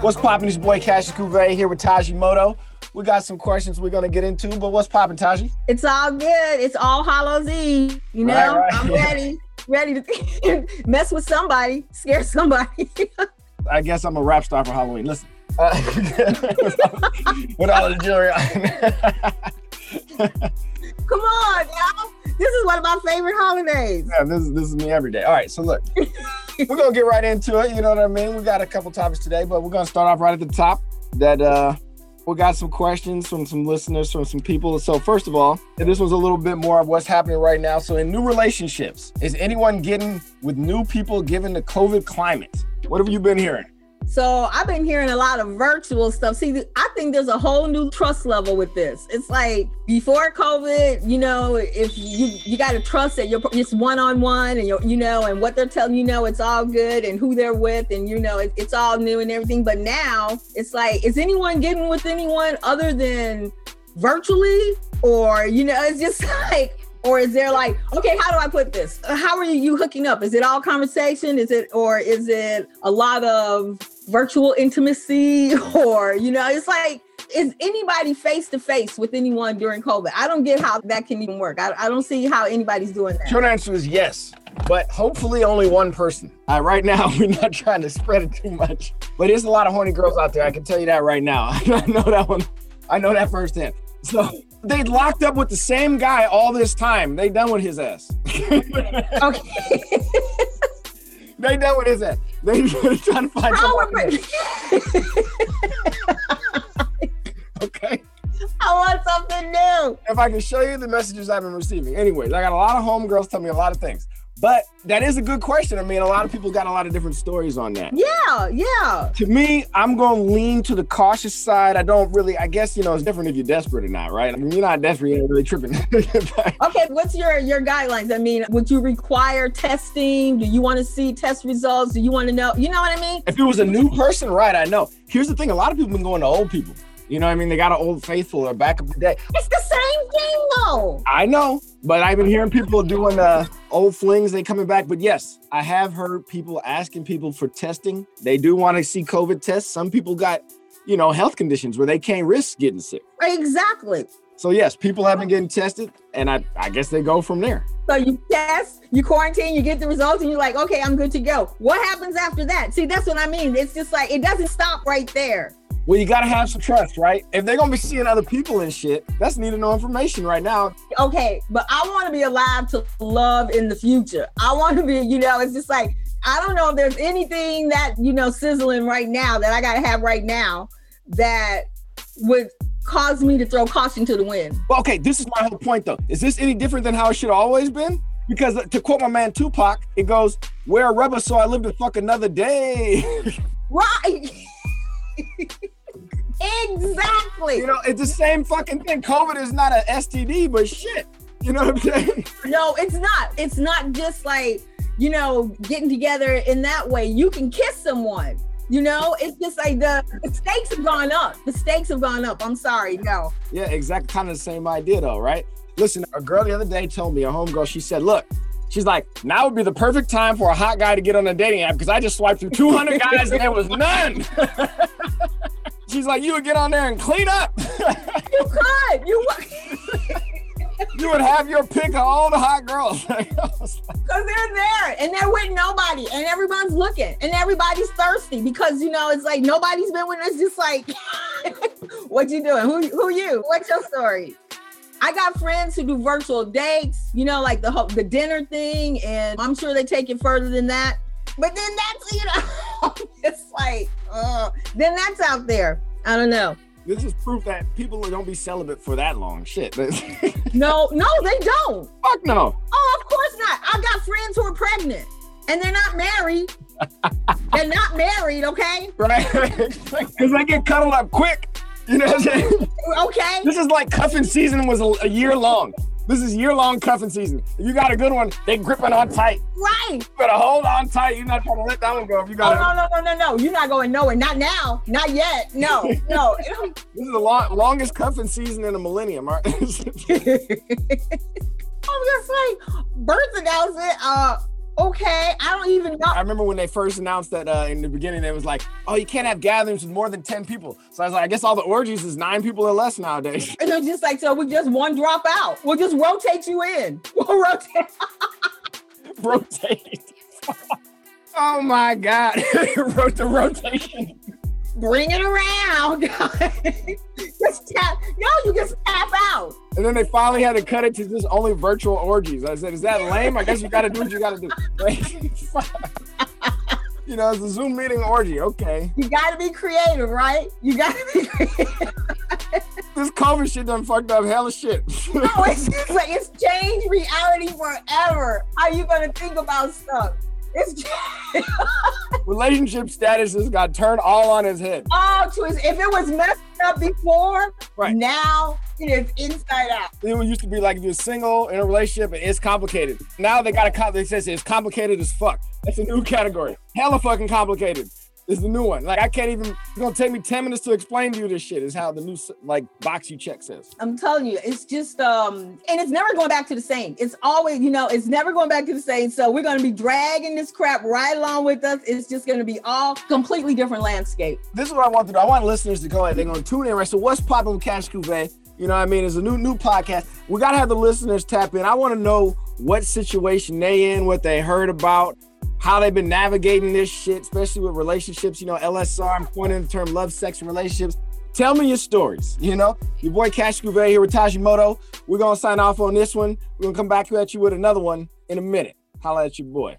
What's poppin'? It's your boy Cassius Cuvee here with Taji Moto. We got some questions we're gonna get into, but what's poppin', Taji? It's all good. It's all Hallows Eve. You know, right. I'm ready to mess with somebody, scare somebody. I guess I'm a rap star for Halloween. Listen, with all the jewelry on. Come on, y'all. This is one of my favorite holidays. Yeah, this is me every day. All right, so look, we're gonna get right into it. You know what I mean? We got a couple topics today, but we're gonna start off right at the top. That we got some questions from some listeners, from some people. So first of all, this was a little bit more of what's happening right now. So in new relationships, is anyone getting with new people given the COVID climate? What have you been hearing? So I've been hearing a lot of virtual stuff. See, I think there's a whole new trust level with this. It's like before COVID, you know, if you got to trust that it's one-on-one and, you know, and what they're telling you, know, it's all good and who they're with and, you know, it's all new and everything. But now it's like, is anyone getting with anyone other than virtually? Or, you know, it's just like, or is there like, okay, how do I put this? How are you hooking up? Is it all conversation? Is it a lot of virtual intimacy? Or, you know, it's like, is anybody face to face with anyone during COVID? I don't get how that can even work. I don't see how anybody's doing that. Short answer is yes, but hopefully only one person. Right now, we're not trying to spread it too much, but there's a lot of horny girls out there. I can tell you that right now. I know that one. I know that firsthand. So they locked up with the same guy all this time. They done with his ass. Okay. They done with his ass. They trying to find someone. Okay. I want something new. If I can show you the messages I've been receiving. Anyways, I got a lot of homegirls tell me a lot of things. But that is a good question. I mean, a lot of people got a lot of different stories on that. Yeah. To me, I'm going to lean to the cautious side. I guess, you know, it's different if you're desperate or not, right? I mean, you're not desperate, you're really tripping. Okay, what's your guidelines? I mean, would you require testing? Do you want to see test results? Do you want to know? You know what I mean? If it was a new person, right, I know. Here's the thing. A lot of people have been going to old people. You know what I mean? They got an Old Faithful or Back of the Day. It's the same thing, though. I know, but I've been hearing people doing old flings. They coming back. But yes, I have heard people asking people for testing. They do want to see COVID tests. Some people got, you know, health conditions where they can't risk getting sick. Exactly. So yes, people have been getting tested, and I guess they go from there. So you test, you quarantine, you get the results, and you're like, okay, I'm good to go. What happens after that? See, that's what I mean. It's just like, it doesn't stop right there. Well, you got to have some trust, right? If they're going to be seeing other people and shit, that's need to know information right now. Okay, but I want to be alive to love in the future. I want to be, you know, it's just like, I don't know if there's anything that, you know, sizzling right now that I got to have right now that would cause me to throw caution to the wind. Well, okay, this is my whole point, though. Is this any different than how it should have always been? Because to quote my man Tupac, it goes, wear a rubber so I live to fuck another day. Right. Exactly. You know, it's the same fucking thing. COVID is not an STD, but shit. You know what I'm saying? No, it's not. It's not just like, you know, getting together in that way. You can kiss someone, you know? It's just like the stakes have gone up. I'm sorry, no. Yeah, exactly. Kind of the same idea though, right? Listen, a girl the other day told me, a homegirl, she said, look, she's like, now would be the perfect time for a hot guy to get on a dating app because I just swiped through 200 guys and there was none. She's like, you would get on there and clean up. You could. You would have your pick of all the hot girls. Because they're there and they're with nobody and everyone's looking and everybody's thirsty because, you know, it's like nobody's been with us. Just like, what you doing? Who you? What's your story? I got friends who do virtual dates, you know, like the dinner thing. And I'm sure they take it further than that. But then that's, you know, it's like, then that's out there. I don't know. This is proof that people don't be celibate for that long. Shit. No, they don't. Fuck no. Oh, of course not. I got friends who are pregnant and they're not married. Okay? Right. Because they get cuddled up quick. You know what I'm saying? Okay. This is like cuffing season was a year long. This is year-long cuffing season. If you got a good one, they gripping on tight. Right. You better hold on tight. You're not trying to let that one go. If you got No. You're not going nowhere. Not now. Not yet. No. This is the longest cuffing season in a millennium, right? I'm just like, birth announcement. Okay, I don't even know. I remember when they first announced that in the beginning, it was like, oh, you can't have gatherings with more than 10 people. So I was like, I guess all the orgies is 9 people or less nowadays. And they're just like, so we just one drop out. We'll just rotate you in. We'll rotate. Rotate. Oh my God. The rotation. Bring it around. Just tap. No, you just tap out. And then they finally had to cut it to just only virtual orgies. I said, is that lame? I guess you got to do what you got to do. You know, it's a Zoom meeting orgy. Okay. You got to be creative, right? You got to be creative. This COVID shit done fucked up hella shit. No, it's just like, it's changed reality forever. How you going to think about stuff? It's just... Relationship statuses got turned all on his head. Oh, twist. If it was messed up before, right. Now it is inside out. It used to be like if you're single in a relationship, it's complicated. Now they got a, they says it's complicated as fuck. That's a new category. Hella fucking complicated is the new one. Like I can't even, it's gonna take me 10 minutes to explain to you this shit is how the new like box you check says. I'm telling you, it's just, and it's never going back to the same. It's always, you know, it's never going back to the same. So we're gonna be dragging this crap right along with us. It's just gonna be all completely different landscape. This is what I want to do. I want listeners to go ahead, they're gonna tune in, right? So what's popping with Cash Cuvee? You know what I mean? It's a new podcast. We gotta have the listeners tap in. I wanna know what situation they in, what they heard about, how they've been navigating this shit, especially with relationships, you know, LSR, I'm pointing the term love, sex, and relationships. Tell me your stories, you know? Your boy Cassius Cuvee here with Taji Moto. We're gonna sign off on this one. We're gonna come back at you with another one in a minute. Holla at your boy.